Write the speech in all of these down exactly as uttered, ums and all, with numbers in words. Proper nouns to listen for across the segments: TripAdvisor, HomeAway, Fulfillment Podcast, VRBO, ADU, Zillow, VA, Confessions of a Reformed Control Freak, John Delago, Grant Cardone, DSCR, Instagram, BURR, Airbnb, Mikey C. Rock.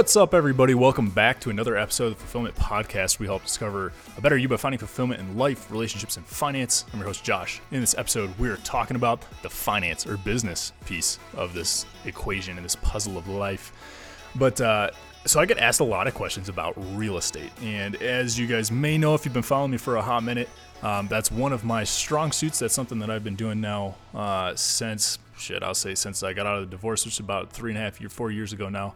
What's up, everybody? Welcome back to another episode of the Fulfillment Podcast. We help discover a better you by finding fulfillment in life, relationships, and finance. I'm your host, Josh. In this episode, we are talking about the finance or business piece of this equation and this puzzle of life. But uh, so I get asked a lot of questions about real estate. And as you guys may know, if you've been following me for a hot minute, um, that's one of my strong suits. That's something that I've been doing now uh, since, shit, I'll say since I got out of the divorce, which is about three and a half, year, four years ago now.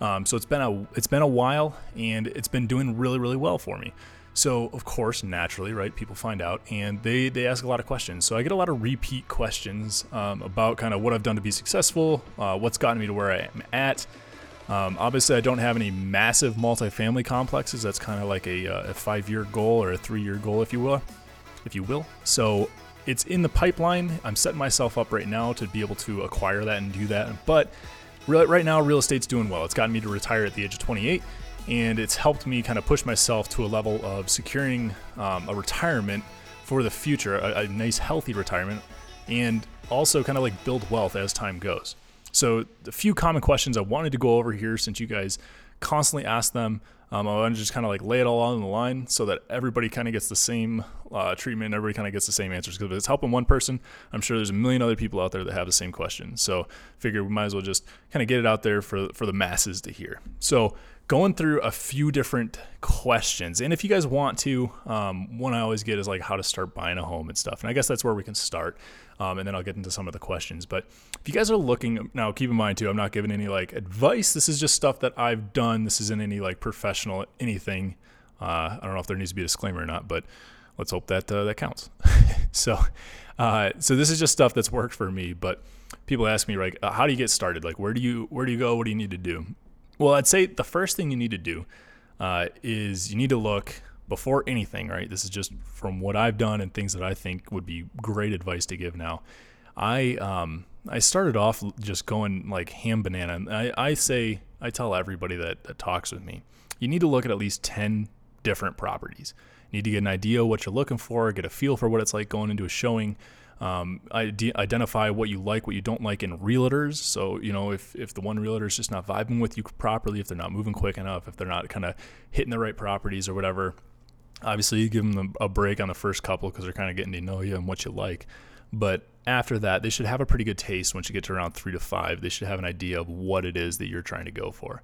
Um, so it's been a it's been a while, and it's been doing really, really well for me. So of course, naturally, right, people find out, and they they ask a lot of questions. So I get a lot of repeat questions um, about kind of what I've done to be successful, uh, what's gotten me to where I am at. Um, obviously, I don't have any massive multifamily complexes. That's kind of like a, a five-year goal or a three-year goal, if you will, if you will. So it's in the pipeline. I'm setting myself up right now to be able to acquire that and do that, but. Right now, real estate's doing well. It's gotten me to retire at the age of twenty-eight, and it's helped me kind of push myself to a level of securing um, a retirement for the future, a, a nice, healthy retirement, and also kind of like build wealth as time goes. So a few common questions I wanted to go over here since you guys constantly ask them. Um, I want to just kind of like lay it all on the line so that everybody kind of gets the same uh, treatment. Everybody kind of gets the same answers, because if it's helping one person, I'm sure there's a million other people out there that have the same question. So figure we might as well just kind of get it out there for, for the masses to hear. So going through a few different questions. And if you guys want to, um, one I always get is like how to start buying a home and stuff. And I guess that's where we can start. Um, and then I'll get into some of the questions. But if you guys are looking, now keep in mind too, I'm not giving any like advice. This is just stuff that I've done. This isn't any like professional anything. Uh, I don't know if there needs to be a disclaimer or not, but let's hope that uh, that counts. so, uh, so this is just stuff that's worked for me. But people ask me like, uh, how do you get started? Like, where do you where do you go? What do you need to do? Well, I'd say the first thing you need to do uh, is you need to look before anything, right? This is just from what I've done and things that I think would be great advice to give now. I um, I started off just going like ham banana. I, I say, I tell everybody that, that talks with me, you need to look at at least ten different properties. You need to get an idea of what you're looking for, get a feel for what it's like going into a showing. Um, ide- identify what you like, what you don't like in realtors. So, you know, if, if the one realtor is just not vibing with you properly, if they're not moving quick enough, if they're not kind of hitting the right properties or whatever, obviously you give them a break on the first couple because they're kind of getting to know you and what you like. But after that, they should have a pretty good taste. Once you get to around three to five, they should have an idea of what it is that you're trying to go for.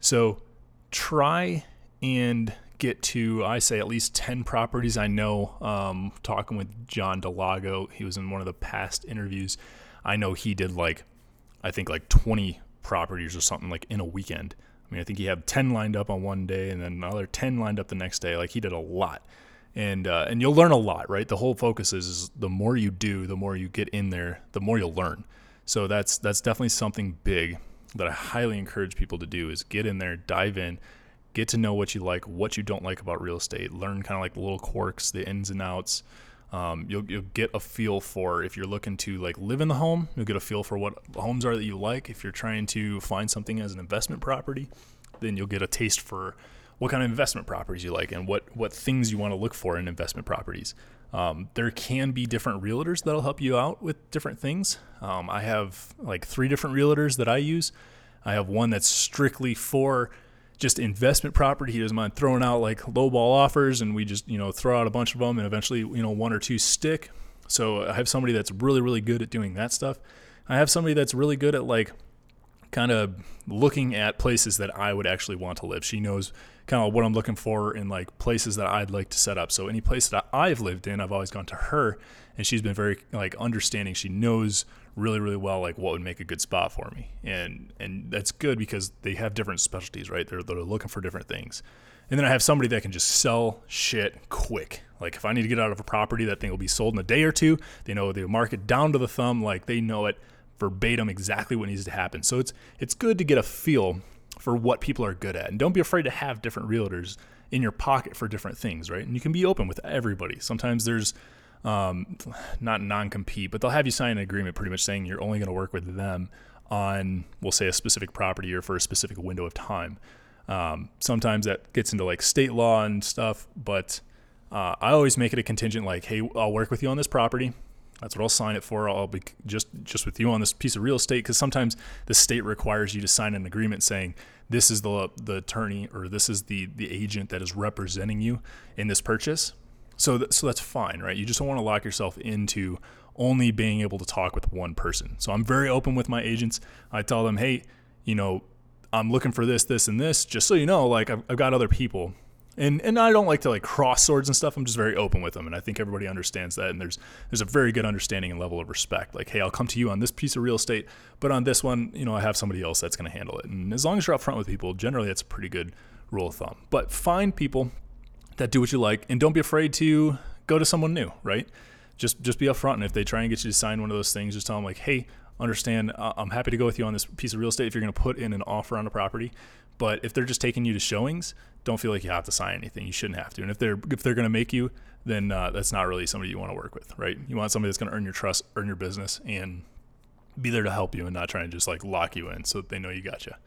So try and get to, I say, at least ten properties. I know, um, talking with John Delago, he was in one of the past interviews. I know he did like, I think like twenty properties or something like in a weekend. I mean, I think he had ten lined up on one day and then another ten lined up the next day. Like he did a lot, and, uh, and you'll learn a lot, right? The whole focus is, is the more you do, the more you get in there, the more you'll learn. So that's, that's definitely something big that I highly encourage people to do is get in there, dive in, get to know what you like, what you don't like about real estate. Learn kind of like the little quirks, the ins and outs. Um, you'll you'll get a feel for if you're looking to like live in the home. You'll get a feel for what homes are that you like. If you're trying to find something as an investment property, then you'll get a taste for what kind of investment properties you like and what what things you want to look for in investment properties. Um, there can be different realtors that'll help you out with different things. Um, I have like three different realtors that I use. I have one that's strictly for just investment property. He doesn't mind throwing out like lowball offers, and we just, you know, throw out a bunch of them and eventually, you know, one or two stick. So I have somebody that's really, really good at doing that stuff. I have somebody that's really good at like kind of looking at places that I would actually want to live. She knows kind of what I'm looking for in like places that I'd like to set up. So any place that I've lived in, I've always gone to her, and she's been very like understanding. She knows really, really well like what would make a good spot for me. And and that's good because they have different specialties, right? They're, they're looking for different things. And then I have somebody that can just sell shit quick. Like if I need to get out of a property, that thing will be sold in a day or two. They know the market down to the thumb, like they know it verbatim exactly what needs to happen. So it's it's good to get a feel for what people are good at. And don't be afraid to have different realtors in your pocket for different things, right? And you can be open with everybody. Sometimes there's um, not non-compete, but they'll have you sign an agreement pretty much saying you're only going to work with them on, we'll say, a specific property or for a specific window of time. Um, sometimes that gets into like state law and stuff, but uh, I always make it a contingent like, hey, I'll work with you on this property. That's what I'll sign it for. I'll be just, just with you on this piece of real estate, because sometimes the state requires you to sign an agreement saying this is the the attorney or this is the the agent that is representing you in this purchase. So th- so that's fine, right? You just don't want to lock yourself into only being able to talk with one person. So I'm very open with my agents. I tell them, hey, you know, I'm looking for this, this, and this, just so you know, like I've, I've got other people. And and I don't like to like cross swords and stuff. I'm just very open with them, and I think everybody understands that. And there's there's a very good understanding and level of respect. Like, hey, I'll come to you on this piece of real estate, but on this one, you know, I have somebody else that's going to handle it. And as long as you're upfront with people, generally that's a pretty good rule of thumb. But find people that do what you like, and don't be afraid to go to someone new, right? Just just be upfront, and if they try and get you to sign one of those things, just tell them like, hey, understand, I'm happy to go with you on this piece of real estate if you're going to put in an offer on a property. But if they're just taking you to showings, don't feel like you have to sign anything. You shouldn't have to. And if they're if they're going to make you, then uh, that's not really somebody you want to work with, right? You want somebody that's going to earn your trust, earn your business, and be there to help you and not trying to just like lock you in so that they know you gotcha.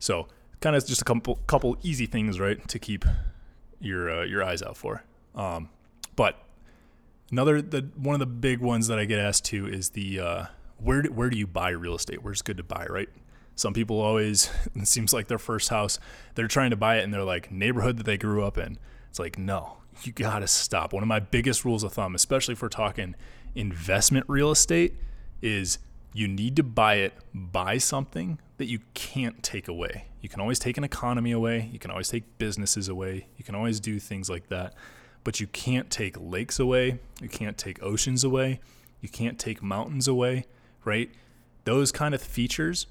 So kind of just a couple couple easy things, right, to keep your uh, your eyes out for. Um, but another the one of the big ones that I get asked to is the uh, where do, where do you buy real estate? Where's good to buy, right? Some people always, it seems like their first house, they're trying to buy it and they're like, neighborhood that they grew up in. It's like, no, you gotta stop. One of my biggest rules of thumb, especially if we're talking investment real estate, is you need to buy it, buy something that you can't take away. You can always take an economy away. You can always take businesses away. You can always do things like that, but you can't take lakes away. You can't take oceans away. You can't take mountains away, right? Those kind of features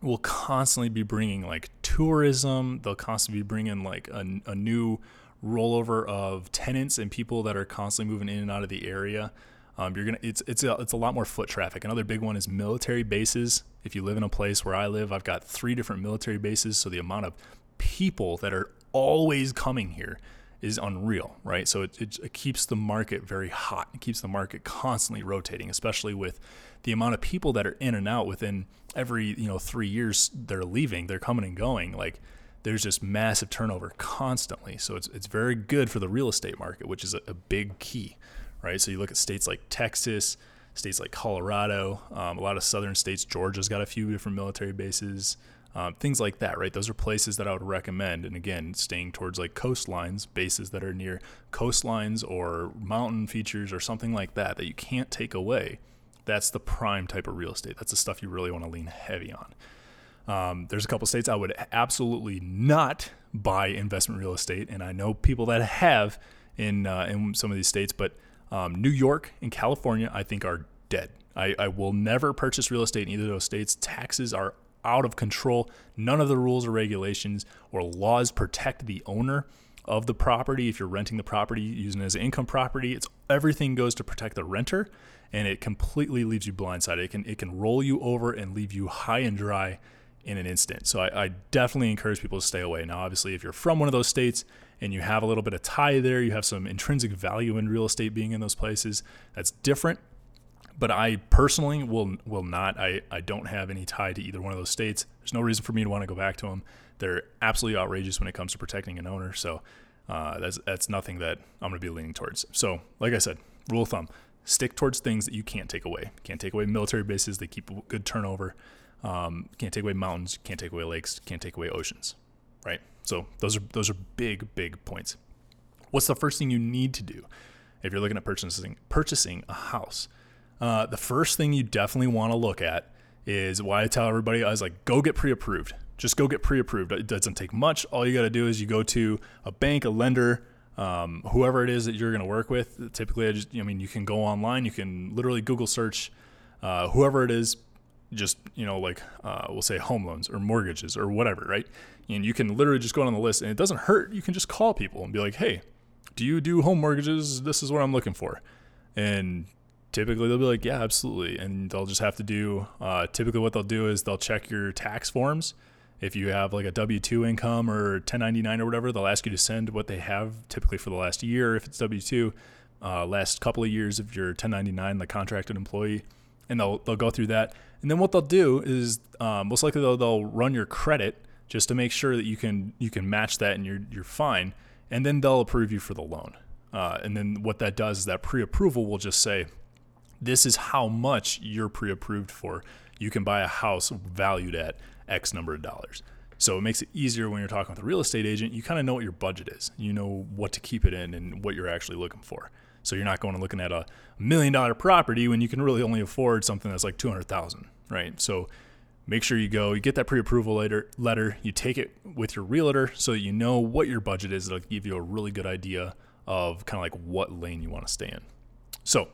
will constantly be bringing like tourism. They'll constantly be bringing like a, a new rollover of tenants and people that are constantly moving in and out of the area. Um, you're gonna it's it's a, it's a lot more foot traffic. Another big one is military bases. If you live in a place where I live, I've got three different military bases, so the amount of people that are always coming here is unreal, right? So it, it, it keeps the market very hot. It keeps the market constantly rotating, especially with the amount of people that are in and out within every, you know, three years they're leaving, they're coming and going. Like there's just massive turnover constantly. So it's it's very good for the real estate market, which is a, a big key, right? So you look at states like Texas, states like Colorado, um, a lot of southern states, Georgia's got a few different military bases, Um, things like that, right? Those are places that I would recommend. And again, staying towards like coastlines, bases that are near coastlines or mountain features or something like that, that you can't take away. That's the prime type of real estate. That's the stuff you really want to lean heavy on. Um, there's a couple states I would absolutely not buy investment real estate. And I know people that have in, uh, in some of these states, but um, New York and California, I think are dead. I, I will never purchase real estate in either of those states. Taxes are out of control. None of the rules or regulations or laws protect the owner of the property. If you're renting the property, using it as an income property, it's everything goes to protect the renter, and it completely leaves you blindsided. It can it can roll you over and leave you high and dry in an instant. So I, I definitely encourage people to stay away. Now, obviously, if you're from one of those states and you have a little bit of tie there, you have some intrinsic value in real estate being in those places, that's different. But I personally will will not. I, I don't have any tie to either one of those states. There's no reason for me to want to go back to them. They're absolutely outrageous when it comes to protecting an owner. So uh, that's that's nothing that I'm going to be leaning towards. So like I said, rule of thumb, stick towards things that you can't take away. Can't take away military bases. They keep good turnover. Um, can't take away mountains. Can't take away lakes. Can't take away oceans, right? So those are those are big, big points. What's the first thing you need to do if you're looking at purchasing purchasing a house? Uh, the first thing you definitely want to look at is why I tell everybody, I was like, go get pre-approved. Just go get pre-approved. It doesn't take much. All you got to do is you go to a bank, a lender, um, whoever it is that you're going to work with. Typically, I just, I mean, you can go online. You can literally Google search uh, whoever it is, just, you know, like uh, we'll say home loans or mortgages or whatever, right? And you can literally just go on the list, and it doesn't hurt. You can just call people and be like, hey, do you do home mortgages? This is what I'm looking for. And typically they'll be like, yeah, absolutely. And they'll just have to do, uh, typically what they'll do is they'll check your tax forms. If you have like a W two income or ten ninety-nine or whatever, they'll ask you to send what they have typically for the last year. If it's W two, uh, last couple of years, if you're ten ninety-nine, the contracted employee, and they'll, they'll go through that. And then what they'll do is, um, most likely they'll, they'll run your credit just to make sure that you can, you can match that and you're, you're fine. And then they'll approve you for the loan. Uh, and then what that does is that pre-approval will just say, this is how much you're pre-approved for. You can buy a house valued at X number of dollars. So it makes it easier when you're talking with a real estate agent. You kind of know what your budget is. You know what to keep it in and what you're actually looking for. So you're not going and looking at a million dollar property when you can really only afford something that's like two hundred thousand dollars, right? So make sure you go, you get that pre-approval letter, you take it with your realtor so that you know what your budget is. It'll give you a really good idea of kind of like what lane you want to stay in. So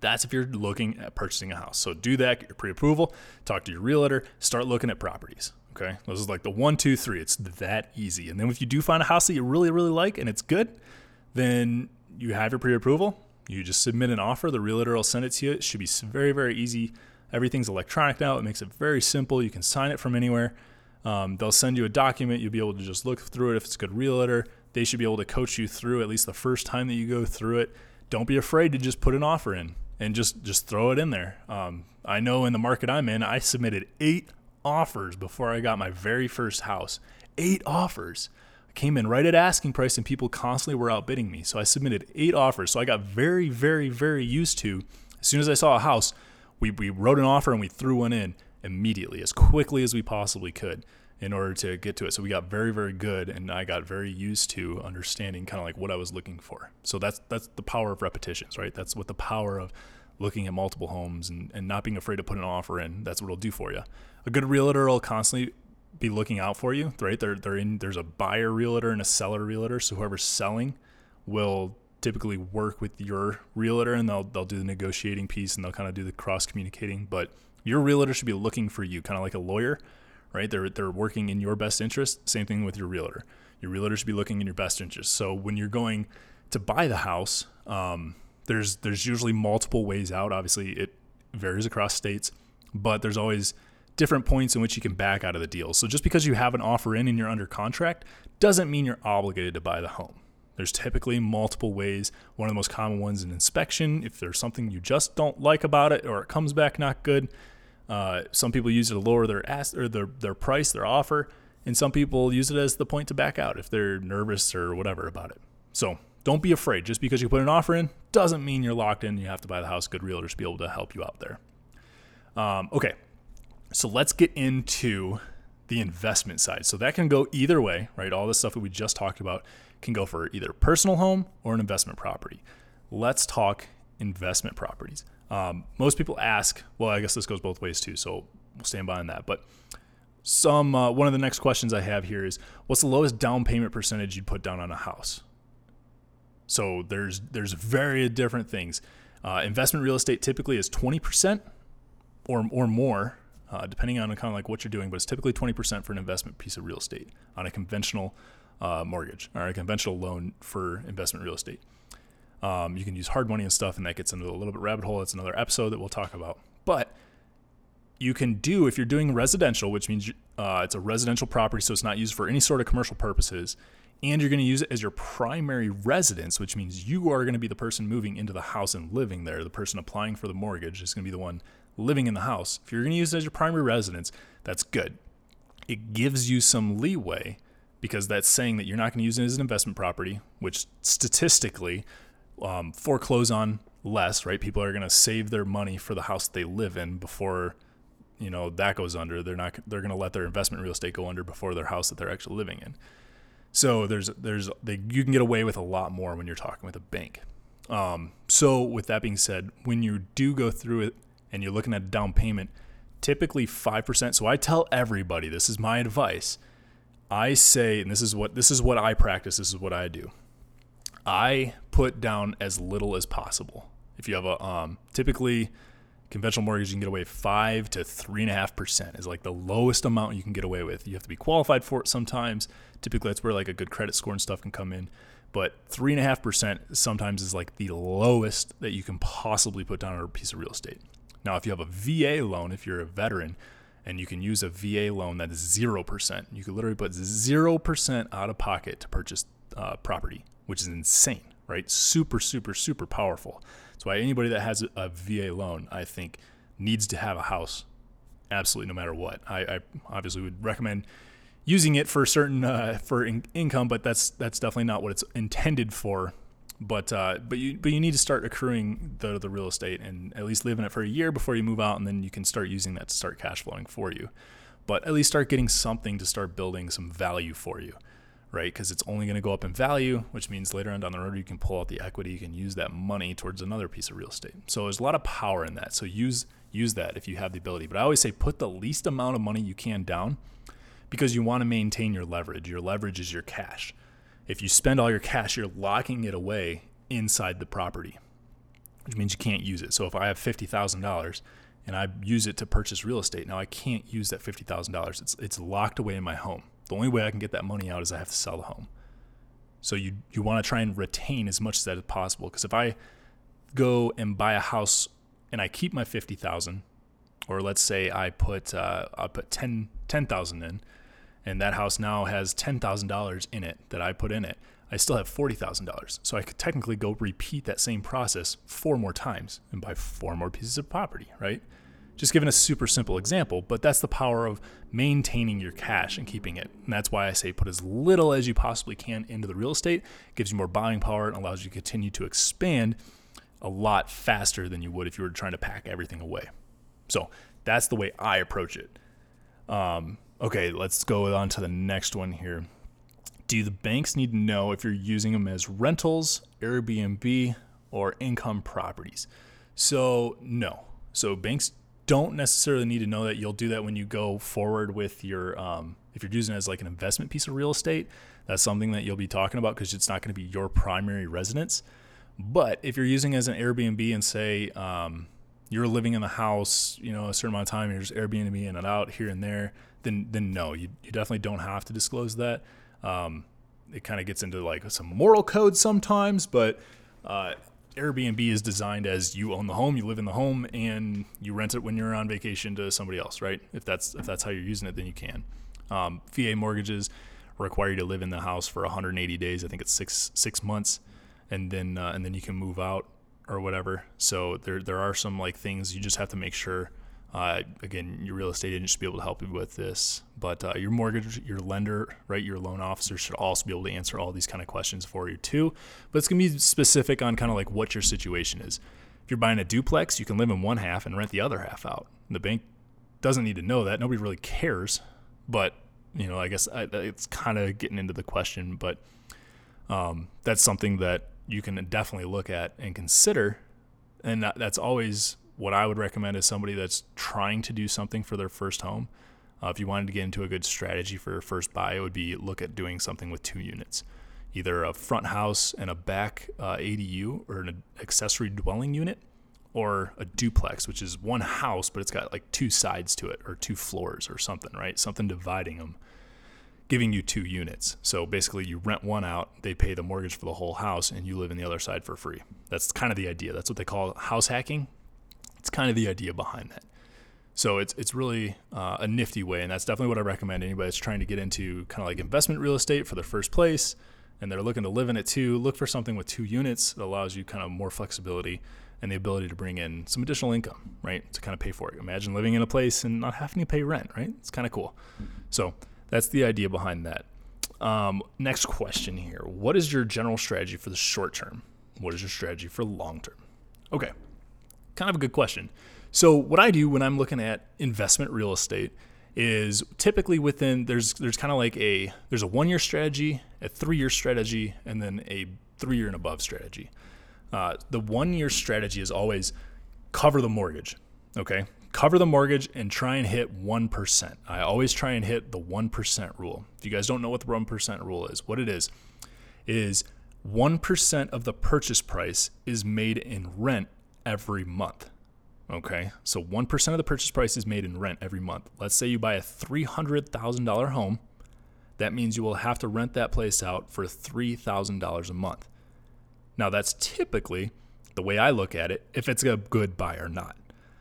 that's if you're looking at purchasing a house. So do that, get your pre-approval, talk to your realtor, start looking at properties. Okay, this is like the one, two, three. It's that easy. And then if you do find a house that you really, really like and it's good, then you have your pre-approval. You just submit an offer. The realtor will send it to you. It should be very, very easy. Everything's electronic now. It makes it very simple. You can sign it from anywhere. Um, they'll send you a document. You'll be able to just look through it. If it's a good realtor, they should be able to coach you through at least the first time that you go through it. Don't be afraid to just put an offer in and just, just throw it in there. Um, I know in the market I'm in, I submitted eight offers before I got my very first house. Eight offers. I came in right at asking price and people constantly were outbidding me. So I submitted eight offers. So I got very, very, very used to, as soon as I saw a house, we, we wrote an offer and we threw one in immediately, as quickly as we possibly could in order to get to it. So we got very, very good. And I got very used to understanding kind of like what I was looking for. So that's, that's the power of repetitions, right? That's what the power of looking at multiple homes and, and not being afraid to put an offer in. That's what it'll do for you. A good realtor will constantly be looking out for you, right? They're, they're in, there's a buyer realtor and a seller realtor. So whoever's selling will typically work with your realtor and they'll, they'll do the negotiating piece and they'll kind of do the cross communicating, but your realtor should be looking for you kind of like a lawyer, right? They're, they're working in your best interest. Same thing with your realtor. Your realtor should be looking in your best interest. So when you're going to buy the house, um, there's, there's usually multiple ways out. Obviously it varies across states, but there's always different points in which you can back out of the deal. So just because you have an offer in and you're under contract doesn't mean you're obligated to buy the home. There's typically multiple ways. One of the most common ones is an inspection. If there's something you just don't like about it or it comes back not good, uh, some people use it to lower their ask or their their price, their offer, and some people use it as the point to back out if they're nervous or whatever about it. So don't be afraid. Just because you put an offer in doesn't mean you're locked in. You have to buy the house. Good realtors to be able to help you out there. Um, okay, so let's get into the investment side. So that can go either way, right? All the stuff that we just talked about can go for either a personal home or an investment property. Let's talk investment properties. Um, most people ask, well, I guess this goes both ways too, so we'll stand by on that. But some uh, one of the next questions I have here is, what's the lowest down payment percentage you'd put down on a house? So there's there's various different things. Uh, investment real estate typically is twenty percent or or more, uh, depending on kind of like what you're doing, but it's typically twenty percent for an investment piece of real estate on a conventional uh, mortgage or a conventional loan for investment real estate. Um, you can use hard money and stuff, and that gets into a little bit rabbit hole. That's another episode that we'll talk about. But you can do, if you're doing residential, which means uh, it's a residential property, so it's not used for any sort of commercial purposes, and you're going to use it as your primary residence, which means you are going to be the person moving into the house and living there. The person applying for the mortgage is going to be the one living in the house. If you're going to use it as your primary residence, that's good. It gives you some leeway because that's saying that you're not going to use it as an investment property, which statistically um, foreclose on less, right? People are going to save their money for the house they live in before, you know, that goes under. They're not, they're going to let their investment real estate go under before their house that they're actually living in. So there's there's they, you can get away with a lot more when you're talking with a bank. Um, so with that being said, when you do go through it and you're looking at a down payment, typically five percent. So I tell everybody, this is my advice. I say, and this is what this is what I practice. This is what I do. I put down as little as possible. If you have a um, typically conventional mortgage, you can get away five to three and a half percent is like the lowest amount you can get away with. You have to be qualified for it sometimes. Typically that's where like a good credit score and stuff can come in, but three and a half percent sometimes is like the lowest that you can possibly put down on a piece of real estate. Now, if you have a V A loan, if you're a veteran and you can use a V A loan that is zero percent, you could literally put zero percent out of pocket to purchase uh, property, which is insane, right? Super, super, super powerful. That's why anybody that has a V A loan, I think, needs to have a house absolutely no matter what. I, I obviously would recommend using it for certain uh, for in- income, but that's that's definitely not what it's intended for But uh, but you but you need to start accruing the the real estate and at least live in it for a year before you move out, and then you can start using that to start cash flowing for you. But at least start getting something to start building some value for you, right? Because it's only going to go up in value, which means later on down the road you can pull out the equity, you can use that money towards another piece of real estate. So there's a lot of power in that. So use use that if you have the ability. But I always say put the least amount of money you can down, because you want to maintain your leverage. Your leverage is your cash. If you spend all your cash, you're locking it away inside the property, which means you can't use it. So if I have fifty thousand dollars and I use it to purchase real estate, now I can't use that fifty thousand dollars. It's it's locked away in my home. The only way I can get that money out is I have to sell the home. So you you want to try and retain as much of that as possible, because if I go and buy a house and I keep my fifty thousand dollars, or let's say I put uh, I put ten thousand dollars in, and that house now has ten thousand dollars in it that I put in it, I still have forty thousand dollars. So I could technically go repeat that same process four more times and buy four more pieces of property, right? Just giving a super simple example, but that's the power of maintaining your cash and keeping it. And that's why I say put as little as you possibly can into the real estate. It gives you more buying power and allows you to continue to expand a lot faster than you would if you were trying to pack everything away. So that's the way I approach it. Um, Okay, let's go on to the next one here. Do the banks need to know if you're using them as rentals, Airbnb, or income properties? So no. So banks don't necessarily need to know that. You'll do that when you go forward with your, um, if you're using it as like an investment piece of real estate, that's something that you'll be talking about because it's not going to be your primary residence. But if you're using it as an Airbnb and say um, you're living in the house, you know, a certain amount of time, you're just Airbnb in and out here and there, then then no, you, you definitely don't have to disclose that. Um, it kind of gets into like some moral code sometimes, but uh, Airbnb is designed as you own the home, you live in the home, and you rent it when you're on vacation to somebody else, right? If that's if that's how you're using it, then you can. Um, V A mortgages require you to live in the house for one hundred eighty days. I think it's six six months, and then uh, and then you can move out or whatever. So there there are some like things you just have to make sure. Uh, again, your real estate agent should be able to help you with this, but uh, your mortgage, your lender, right, your loan officer should also be able to answer all these kind of questions for you too. But it's going to be specific on kind of like what your situation is. If you're buying a duplex, you can live in one half and rent the other half out. And the bank doesn't need to know that. Nobody really cares, but you know, I guess I, it's kind of getting into the question, but um, that's something that you can definitely look at and consider. And that, that's always what I would recommend is somebody that's trying to do something for their first home. Uh, if you wanted to get into a good strategy for your first buy, it would be look at doing something with two units, either a front house and a back uh, A D U or an accessory dwelling unit, or a duplex, which is one house, but it's got like two sides to it or two floors or something, right? Something dividing them, giving you two units. So basically you rent one out, they pay the mortgage for the whole house, and you live in the other side for free. That's kind of the idea. That's what they call house hacking. It's kind of the idea behind that. So it's it's really uh, a nifty way, and that's definitely what I recommend anybody that's trying to get into kind of like investment real estate for their first place, and they're looking to live in it too. Look for something with two units that allows you kind of more flexibility and the ability to bring in some additional income, right, to kind of pay for it. Imagine living in a place and not having to pay rent, right? It's kind of cool. So that's the idea behind that. Um, next question here. What is your general strategy for the short term? What is your strategy for long term? Okay. Kind of a good question. So what I do when I'm looking at investment real estate is typically within, there's there's kind of like a, there's a one-year strategy, a three-year strategy, and then a three-year and above strategy. Uh, the one-year strategy is always cover the mortgage, okay? Cover the mortgage and try and hit one percent. I always try and hit the one percent rule. If you guys don't know what the one percent rule is, what it is, is one percent of the purchase price is made in rent every month. Okay, so one percent of the purchase price is made in rent every month. Let's say you buy a three hundred thousand dollars home. That means you will have to rent that place out for three thousand dollars a month. Now that's typically the way I look at it, if it's a good buy or not.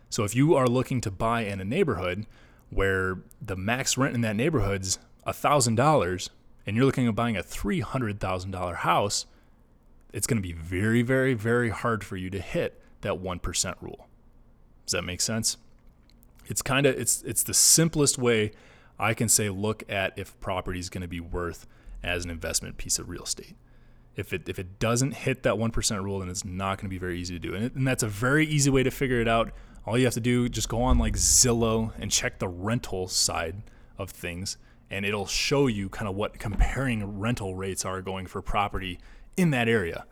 So if you are looking to buy in a neighborhood where the max rent in that neighborhood's one thousand dollars and you're looking at buying a three hundred thousand dollars house, it's going to be very, very, very hard for you to hit that one percent rule. Does that make sense? It's kind of, it's it's the simplest way I can say look at if property is going to be worth as an investment piece of real estate. If it if it doesn't hit that one percent rule, then it's not going to be very easy to do. And, it, and that's a very easy way to figure it out. All you have to do, just go on like Zillow and check the rental side of things, and it'll show you kind of what comparing rental rates are going for property in that area.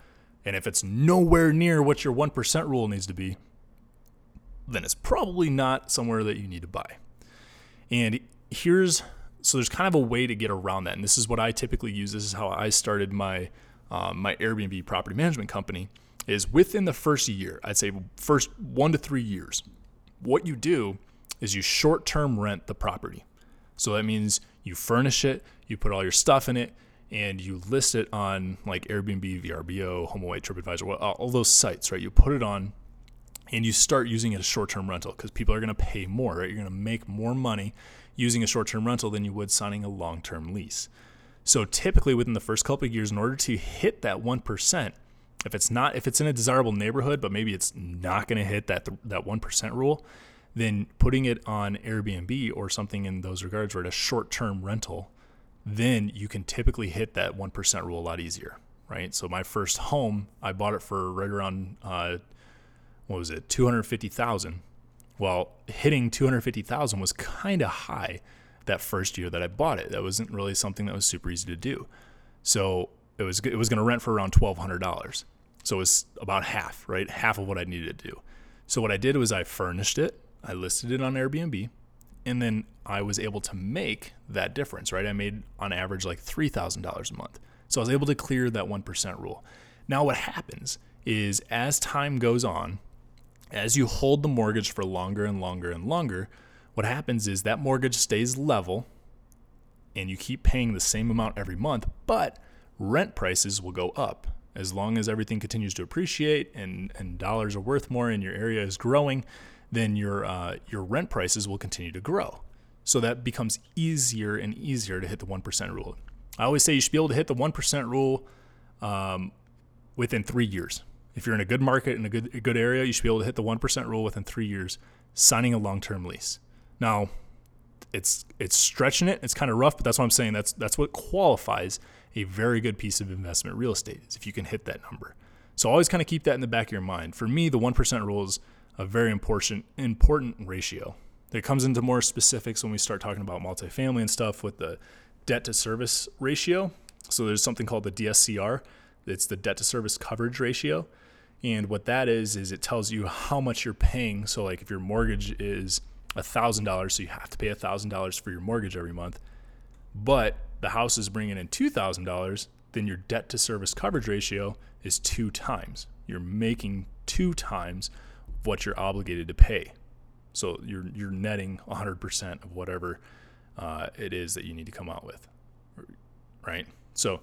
And if it's nowhere near what your one percent rule needs to be, then it's probably not somewhere that you need to buy. And here's, so there's kind of a way to get around that. And this is what I typically use. This is how I started my um, my Airbnb property management company, is within the first year, I'd say first one to three years, what you do is you short-term rent the property. So that means you furnish it, you put all your stuff in it, and you list it on like Airbnb, V R B O, HomeAway, TripAdvisor, all those sites, right? You put it on and you start using it as short-term rental because people are going to pay more, right? You're going to make more money using a short-term rental than you would signing a long-term lease. So typically within the first couple of years, in order to hit that one percent, if it's not, if it's in a desirable neighborhood, but maybe it's not going to hit that that one percent rule, then putting it on Airbnb or something in those regards, or at a short-term rental, then you can typically hit that one percent rule a lot easier, right? So my first home, I bought it for right around, uh, what was it, two hundred fifty thousand dollars. Well, hitting two hundred fifty thousand dollars was kind of high that first year that I bought it. That wasn't really something that was super easy to do. So it was it was going to rent for around twelve hundred dollars. So it was about half, right? Half of what I needed to do. So what I did was I furnished it. I listed it on Airbnb. And then I was able to make that difference, right? I made on average like three thousand dollars a month. So I was able to clear that one percent rule. Now what happens is as time goes on, as you hold the mortgage for longer and longer and longer, what happens is that mortgage stays level and you keep paying the same amount every month, but rent prices will go up. As long as everything continues to appreciate and, and dollars are worth more and your area is growing, then your uh, your rent prices will continue to grow. So that becomes easier and easier to hit the one percent rule. I always say you should be able to hit the one percent rule um, within three years. If you're in a good market, in a good, a good area, you should be able to hit the one percent rule within three years, signing a long-term lease. Now, it's it's stretching it. It's kind of rough, but that's what I'm saying. That's that's what qualifies a very good piece of investment real estate, is if you can hit that number. So always kind of keep that in the back of your mind. For me, the one percent rule is a very important important ratio. That comes into more specifics when we start talking about multifamily and stuff with the debt to service ratio. So there's something called the D S C R. It's the debt to service coverage ratio. And what that is, is it tells you how much you're paying. So like if your mortgage is one thousand dollars, so you have to pay one thousand dollars for your mortgage every month, but the house is bringing in two thousand dollars, then your debt to service coverage ratio is two times. You're making two times what you're obligated to pay. So you're you're netting one hundred percent of whatever uh, it is that you need to come out with, right? So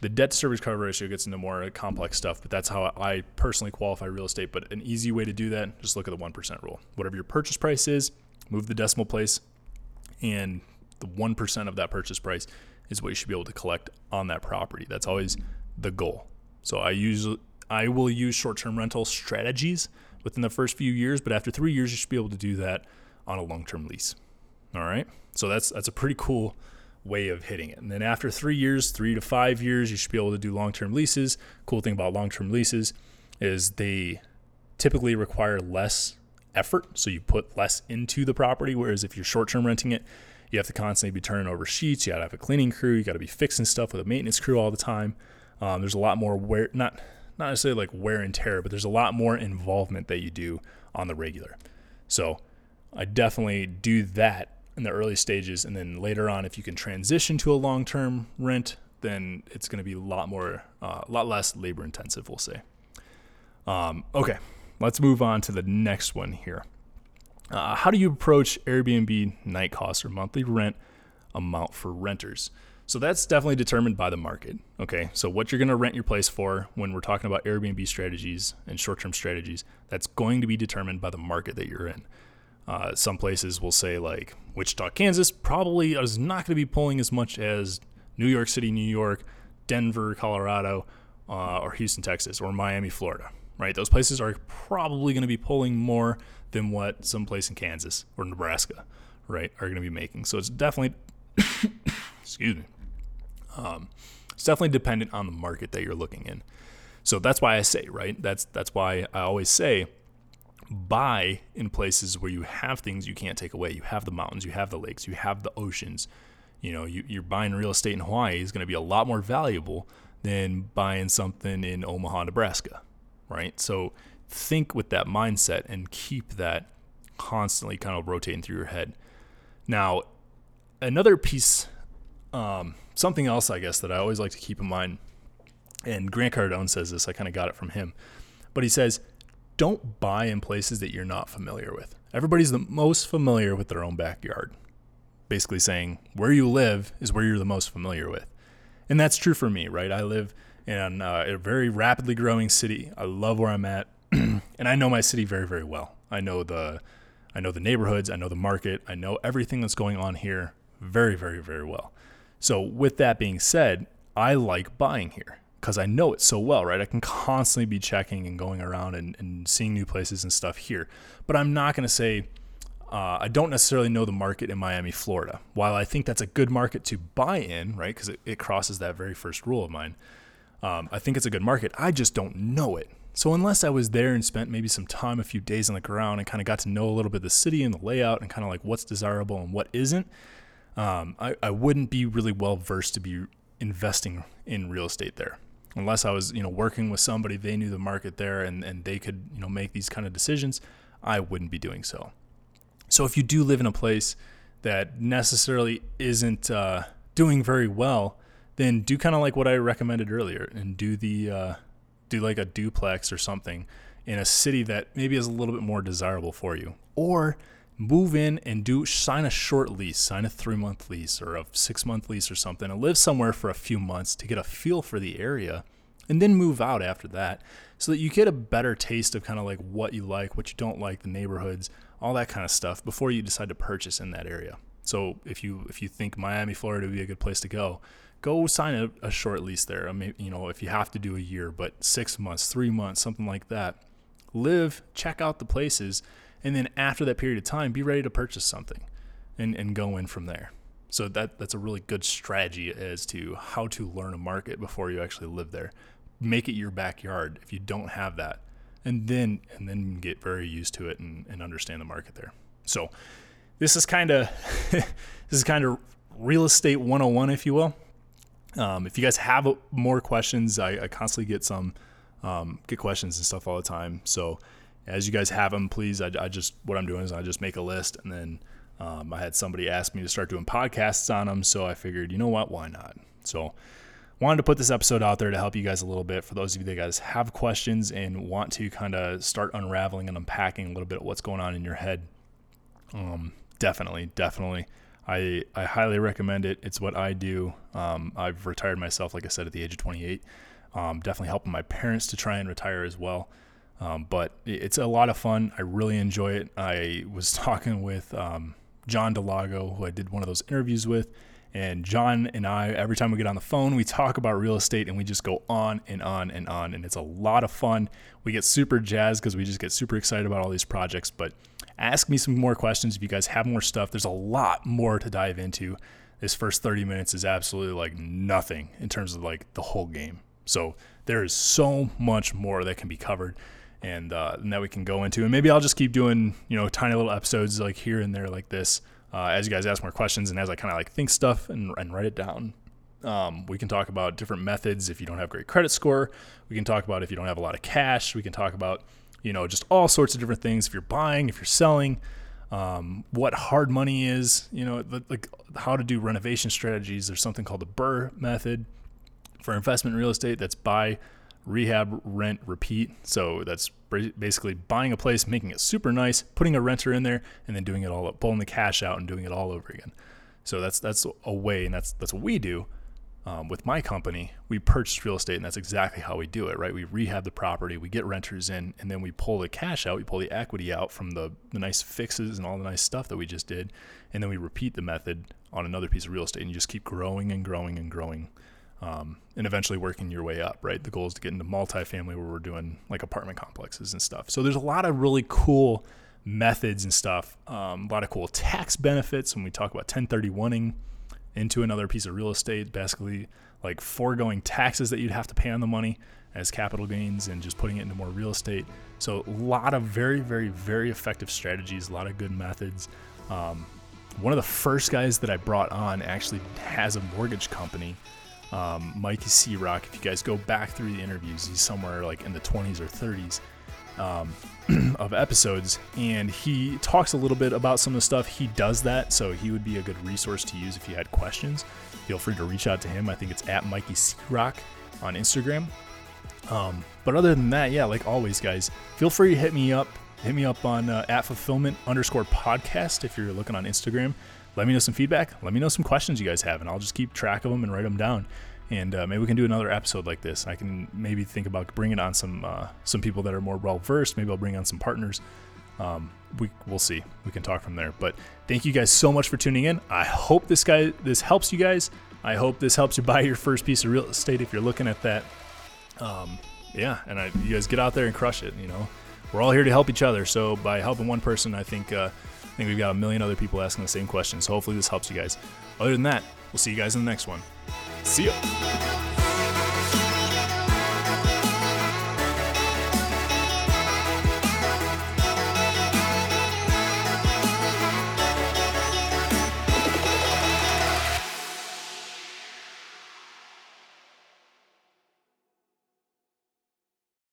the debt to service coverage ratio gets into more complex stuff, but that's how I personally qualify real estate. But an easy way to do that, just look at the one percent rule. Whatever your purchase price is, move the decimal place, and the one percent of that purchase price is what you should be able to collect on that property. That's always the goal. So I usually I will use short-term rental strategies within the first few years, but after three years, you should be able to do that on a long-term lease. All right. So that's, that's a pretty cool way of hitting it. And then after three years, three to five years, you should be able to do long-term leases. Cool thing about long-term leases is they typically require less effort. So you put less into the property. Whereas if you're short-term renting it, you have to constantly be turning over sheets. You got to have a cleaning crew. You got to be fixing stuff with a maintenance crew all the time. Um, there's a lot more wear, not, not necessarily like wear and tear, but there's a lot more involvement that you do on the regular. So I definitely do that in the early stages. And then later on, if you can transition to a long-term rent, then it's going to be a lot more, uh, a lot less labor intensive, we'll say. Um, okay. Let's move on to the next one here. Uh, how do you approach Airbnb night costs or monthly rent amount for renters? So that's definitely determined by the market. Okay. So what you're going to rent your place for when we're talking about Airbnb strategies and short-term strategies, that's going to be determined by the market that you're in. Uh, some places will say like Wichita, Kansas probably is not going to be pulling as much as New York City, New York, Denver, Colorado, uh, or Houston, Texas, or Miami, Florida, right? Those places are probably going to be pulling more than what someplace in Kansas or Nebraska, right, are going to be making. So it's definitely, excuse me. Um, It's definitely dependent on the market that you're looking in. So that's why I say, right? That's that's why I always say buy in places where you have things you can't take away. You have the mountains, you have the lakes, you have the oceans. You know, you, you're buying real estate in Hawaii is going to be a lot more valuable than buying something in Omaha, Nebraska, right? So think with that mindset and keep that constantly kind of rotating through your head. Now, another piece, um, something else, I guess, that I always like to keep in mind, and Grant Cardone says this, I kind of got it from him, but he says, don't buy in places that you're not familiar with. Everybody's the most familiar with their own backyard. Basically saying where you live is where you're the most familiar with. And that's true for me, right? I live in uh, a very rapidly growing city. I love where I'm at. And I know my city very, very well. I know the, I know the neighborhoods. I know the market. I know everything that's going on here very, very, very well. So with that being said, I like buying here, because I know it so well, right? I can constantly be checking and going around and, and seeing new places and stuff here. But I'm not going to say, uh, I don't necessarily know the market in Miami, Florida. While I think that's a good market to buy in, right? Because it, it crosses that very first rule of mine. Um, I think it's a good market. I just don't know it. So unless I was there and spent maybe some time, a few days on the ground, and kind of got to know a little bit of the city and the layout and kind of like what's desirable and what isn't, um, I, I wouldn't be really well versed to be investing in real estate there. Unless I was, you know, working with somebody, they knew the market there and, and they could, you know, make these kind of decisions, I wouldn't be doing so. So if you do live in a place that necessarily isn't uh, doing very well, then do kind of like what I recommended earlier and do the, uh, do like a duplex or something in a city that maybe is a little bit more desirable for you. Or move in and do sign a short lease, sign a three month lease or a six month lease or something, and live somewhere for a few months to get a feel for the area and then move out after that so that you get a better taste of kind of like what you like, what you don't like, the neighborhoods, all that kind of stuff before you decide to purchase in that area. So if you if you think Miami, Florida would be a good place to go, go sign a, a short lease there. I mean, you know, if you have to do a year, but six months, three months, something like that. Live, check out the places, and then after that period of time, be ready to purchase something and, and go in from there. So that that's a really good strategy as to how to learn a market before you actually live there. Make it your backyard if you don't have that. And then and then get very used to it and, and understand the market there. So this is kind of this is kind of real estate one oh one, if you will. Um, if you guys have more questions, I, I constantly get some um, get questions and stuff all the time. So as you guys have them, please, I, I just, what I'm doing is I just make a list, and then um, I had somebody ask me to start doing podcasts on them, so I figured, you know what, why not? So wanted to put this episode out there to help you guys a little bit. For those of you that guys have questions and want to kind of start unraveling and unpacking a little bit of what's going on in your head, um, definitely, definitely. I, I highly recommend it. It's what I do. Um, I've retired myself, like I said, at the age of twenty-eight. Um, definitely helping my parents to try and retire as well. Um, but it's a lot of fun. I really enjoy it. I was talking with um, John Delago, who I did one of those interviews with. And John and I, every time we get on the phone, we talk about real estate and we just go on and on and on. And it's a lot of fun. We get super jazzed because we just get super excited about all these projects. But ask me some more questions if you guys have more stuff. There's a lot more to dive into. This first thirty minutes is absolutely like nothing in terms of like the whole game. So there is so much more that can be covered. And, uh, and that we can go into, and maybe I'll just keep doing, you know, tiny little episodes like here and there like this, uh, as you guys ask more questions. And as I kind of like think stuff and, and write it down, um, we can talk about different methods. If you don't have great credit score, we can talk about if you don't have a lot of cash, we can talk about, you know, just all sorts of different things. If you're buying, if you're selling, um, what hard money is, you know, like how to do renovation strategies. There's something called the BURR method for investment in real estate. That's buy, rehab, rent, repeat. So that's basically buying a place, making it super nice, putting a renter in there, and then doing it all up, pulling the cash out and doing it all over again. So that's that's a way, and that's that's what we do um, with my company. We purchase real estate, and that's exactly how we do it, right? We rehab the property, we get renters in, and then we pull the cash out, we pull the equity out from the, the nice fixes and all the nice stuff that we just did, and then we repeat the method on another piece of real estate, and you just keep growing and growing and growing. Um, and eventually working your way up, right? The goal is to get into multifamily where we're doing like apartment complexes and stuff. So there's a lot of really cool methods and stuff, um, a lot of cool tax benefits when we talk about ten thirty-one-ing into another piece of real estate, basically like foregoing taxes that you'd have to pay on the money as capital gains and just putting it into more real estate. So a lot of very, very, very effective strategies, a lot of good methods. Um, one of the first guys that I brought on actually has a mortgage company, um, Mikey C. Rock. If you guys go back through the interviews, he's somewhere like in the twenties or thirties um, of episodes. And he talks a little bit about some of the stuff. He does that. So he would be a good resource to use if you had questions. Feel free to reach out to him. I think it's at Mikey C. Rock on Instagram. Um, but other than that, yeah, like always, guys, feel free to hit me up. Hit me up on uh, at fulfillment underscore podcast if you're looking on Instagram. Let me know some feedback. Let me know some questions you guys have, and I'll just keep track of them and write them down. And uh, maybe we can do another episode like this. I can maybe think about bringing on some uh, some people that are more well-versed. Maybe I'll bring on some partners. Um, we, we'll see. We can talk from there. But thank you guys so much for tuning in. I hope this guy this helps you guys. I hope this helps you buy your first piece of real estate if you're looking at that. Um, yeah, and I, you guys get out there and crush it, you know. We're all here to help each other. So by helping one person, I think uh, I think we've got a million other people asking the same questions. So hopefully this helps you guys. Other than that, we'll see you guys in the next one. See ya.